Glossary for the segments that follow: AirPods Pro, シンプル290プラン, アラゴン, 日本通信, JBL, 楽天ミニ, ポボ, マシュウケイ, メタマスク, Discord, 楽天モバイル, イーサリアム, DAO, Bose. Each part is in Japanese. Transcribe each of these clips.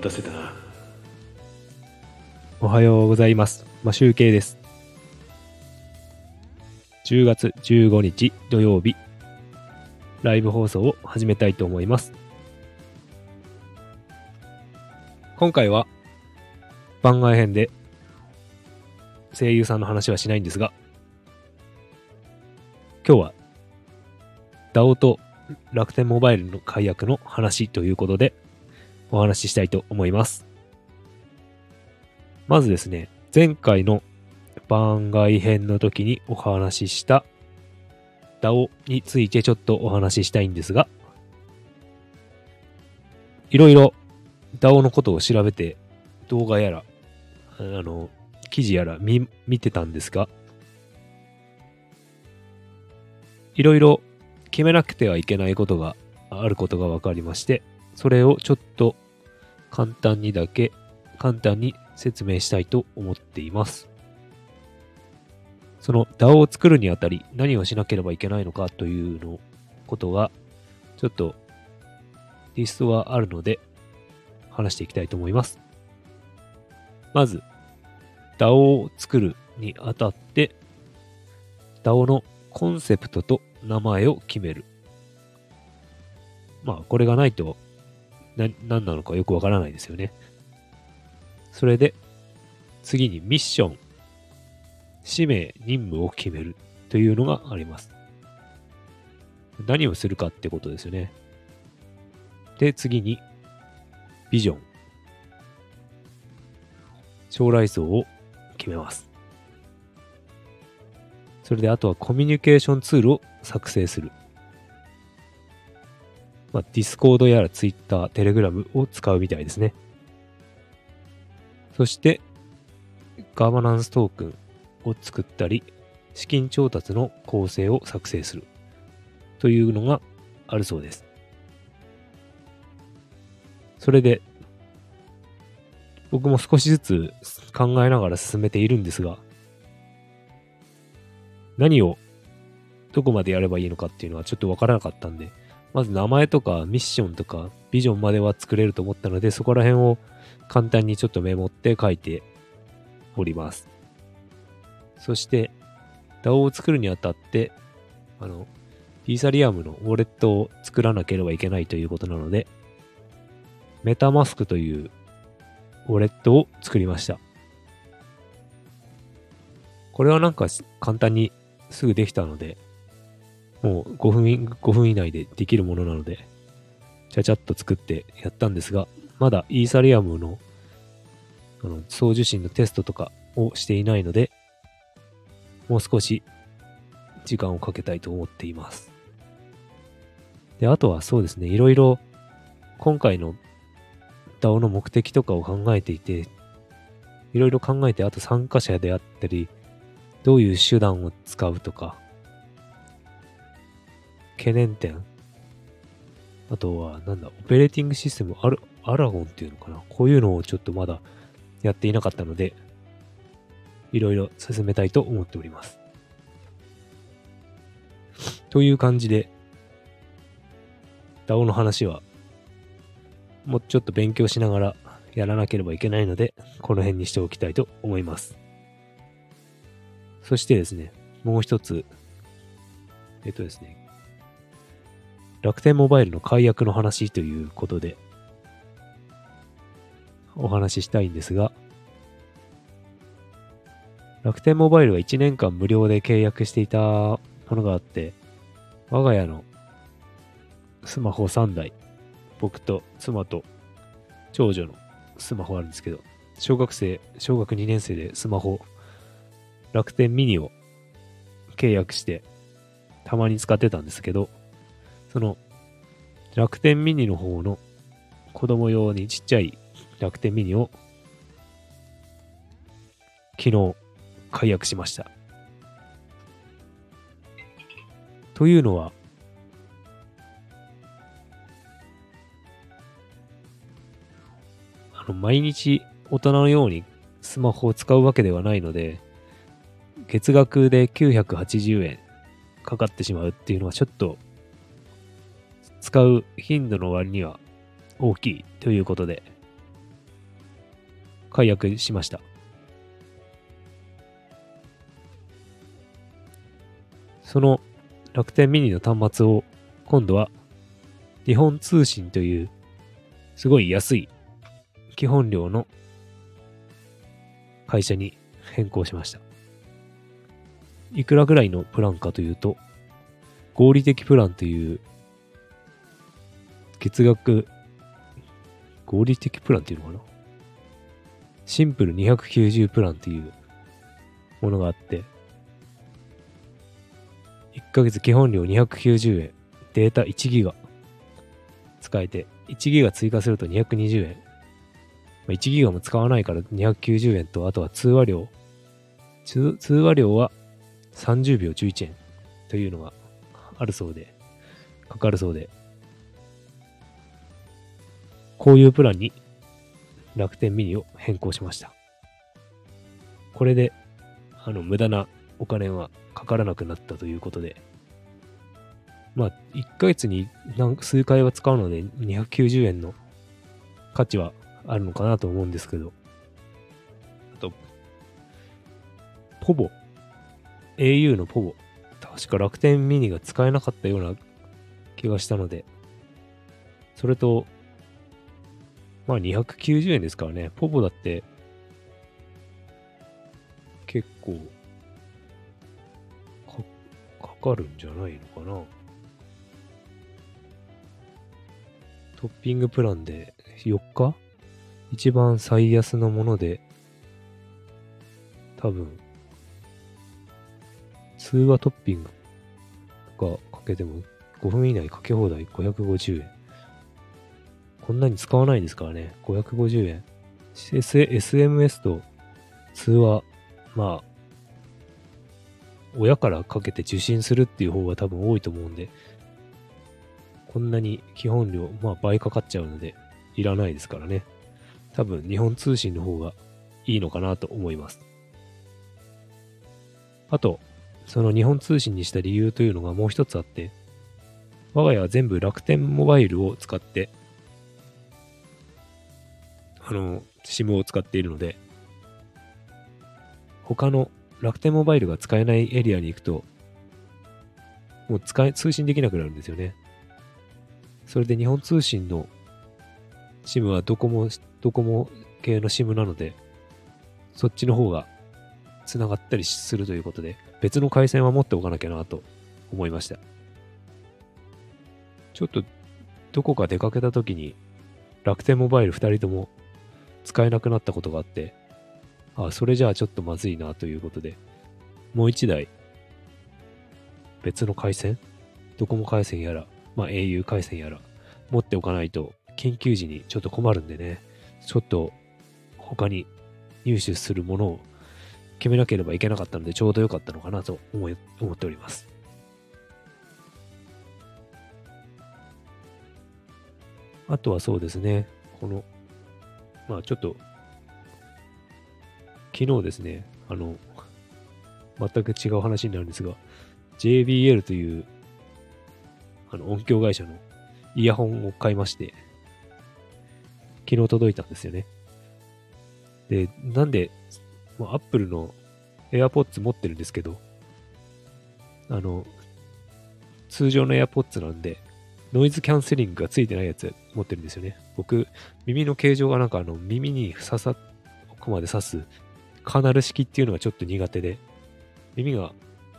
待たせたな。おはようございます。マシュウケイです。10月15日土曜日、ライブ放送を始めたいと思います。今回は番外編で声優さんの話はしないんですが、今日は DAO と楽天モバイルの解約の話ということでお話ししたいと思います。まずですね、前回の番外編の時にお話しした DAO についてちょっとお話ししたいんですが、いろいろ DAO のことを調べて動画やら記事やら見てたんですが、いろいろ決めなくてはいけないことがあることが分かりまして、それをちょっと簡単に説明したいと思っています。その DAO を作るにあたり何をしなければいけないのかというのことがちょっとリストはあるので話していきたいと思います。まず DAO を作るにあたって DAO のコンセプトと名前を決める。まあこれがないと何なのかよくわからないですよね。それで次にミッション、使命、任務を決めるというのがあります。何をするかってことですよね。で次にビジョン、将来像を決めます。それであとはコミュニケーションツールを作成する。まあ、Discord やら Twitter、Telegram を使うみたいですね。そしてガバナンストークンを作ったり、資金調達の構成を作成するというのがあるそうです。それで僕も少しずつ考えながら進めているんですが、何をどこまでやればいいのかっていうのはちょっとわからなかったんで、まず名前とかミッションとかビジョンまでは作れると思ったので、そこら辺を簡単にちょっとメモって書いております。そして、DAO を作るにあたって、イーサリアムのウォレットを作らなければいけないということなので、メタマスクというウォレットを作りました。これはなんか簡単にすぐできたので、もう5分以内でできるものなので、ちゃちゃっと作ってやったんですが、まだイーサリアムの送受信のテストとかをしていないので、もう少し時間をかけたいと思っています。で、あとはそうですね、いろいろ今回の DAO の目的とかを考えていて、いろいろ考えて、あと参加者であったり、どういう手段を使うとか、懸念点、あとはオペレーティングシステムアラゴンっていうのかな、こういうのをちょっとまだやっていなかったので、いろいろ進めたいと思っております。という感じで DAO の話はもうちょっと勉強しながらやらなければいけないので、この辺にしておきたいと思います。そしてですね、もう一つ、楽天モバイルの解約の話ということでお話ししたいんですが、楽天モバイルは1年間無料で契約していたものがあって、我が家のスマホ3台、僕と妻と長女のスマホあるんですけど、小学2年生でスマホ楽天ミニを契約してたまに使ってたんですけど、その楽天ミニの方の子供用にちっちゃい楽天ミニを昨日解約しました。というのは、毎日大人のようにスマホを使うわけではないので、月額で980円かかってしまうっていうのはちょっと使う頻度の割には大きいということで、解約しました。その楽天ミニの端末を今度は日本通信というすごい安い基本料の会社に変更しました。いくらぐらいのプランかというと、合理的プランという月額合理的プランっていうのかな、シンプル290プランっていうものがあって、1ヶ月基本料290円、データ1ギガ使えて、1ギガ追加すると220円。1ギガも使わないから290円と、あとは通話料は30秒11円というのがあるそうで、かかるそうで、こういうプランに楽天ミニを変更しました。これで無駄なお金はかからなくなったということで、まあ1ヶ月に数回は使うので290円の価値はあるのかなと思うんですけど、あとポボ、 au のポボ、確か楽天ミニが使えなかったような気がしたので、それとまあ290円ですからね、ポボだって結構かかるんじゃないのかな。トッピングプランで4日、一番最安のもので、多分通話トッピングがかけても5分以内かけ放題550円。こんなに使わないですからね、550円。 SMS と通話、まあ親からかけて受信するっていう方が多分多いと思うんで、こんなに基本料、まあ倍かかっちゃうのでいらないですからね。多分日本通信の方がいいのかなと思います。あと、その日本通信にした理由というのがもう一つあって、我が家は全部楽天モバイルを使って、SIM を使っているので、他の楽天モバイルが使えないエリアに行くと、もう通信できなくなるんですよね。それで日本通信の SIM はドコモ系の SIM なので、そっちの方が繋がったりするということで、別の回線は持っておかなきゃなと思いました。ちょっとどこか出かけた時に楽天モバイル2人とも使えなくなったことがあって、あ、それじゃあちょっとまずいなということで、もう一台別の回線、ドコモ回線やら、まあ au 回線やら持っておかないと緊急時にちょっと困るんでね、ちょっと他に入手するものを決めなければいけなかったので、ちょうど良かったのかなと思っております。あとはそうですね、まあちょっと昨日ですね、全く違う話になるんですが、JBL という音響会社のイヤホンを買いまして、昨日届いたんですよね。で、なんで、Apple の AirPods 持ってるんですけど、通常の AirPods なんで、ノイズキャンセリングがついてないやつ持ってるんですよね。僕、耳の形状がなんか耳に奥まで刺すカナル式っていうのがちょっと苦手で、耳が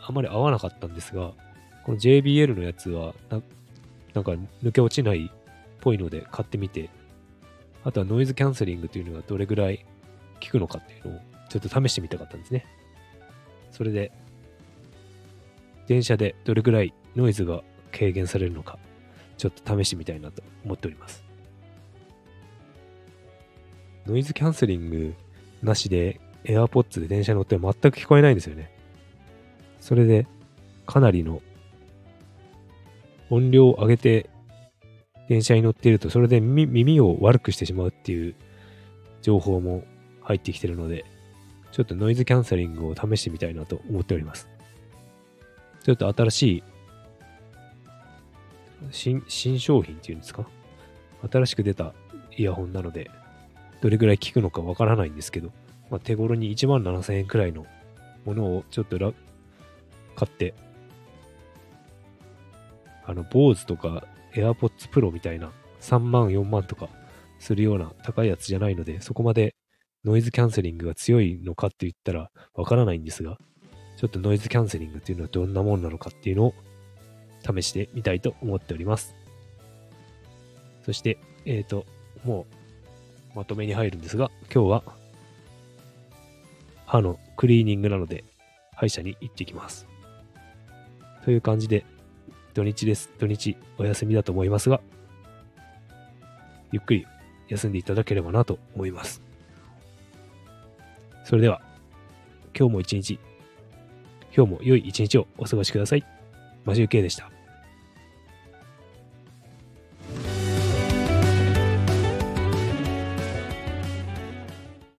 あまり合わなかったんですが、この JBL のやつはなんか抜け落ちないっぽいので買ってみて、あとはノイズキャンセリングというのがどれぐらい効くのかっていうのをちょっと試してみたかったんですね。それで電車でどれぐらいノイズが軽減されるのか、ちょっと試してみたいなと思っております。ノイズキャンセリングなしで AirPods で電車に乗っても全く聞こえないんですよね。それでかなりの音量を上げて電車に乗っていると、それで耳を悪くしてしまうっていう情報も入ってきてるので、ちょっとノイズキャンセリングを試してみたいなと思っております。ちょっと新しい新商品っていうんですか、新しく出たイヤホンなので、どれぐらい効くのかわからないんですけど、まあ、手頃に17,000円くらいのものをちょっと買って、Bose とか AirPods Pro みたいな3万4万とかするような高いやつじゃないので、そこまでノイズキャンセリングが強いのかって言ったらわからないんですが、ちょっとノイズキャンセリングっていうのはどんなもんなのかっていうのを試してみたいと思っております。そして、もうまとめに入るんですが、今日は歯のクリーニングなので歯医者に行ってきます。という感じで土日です。土日お休みだと思いますが、ゆっくり休んでいただければなと思います。それでは、今日も良い一日をお過ごしください。マシュウケイでした。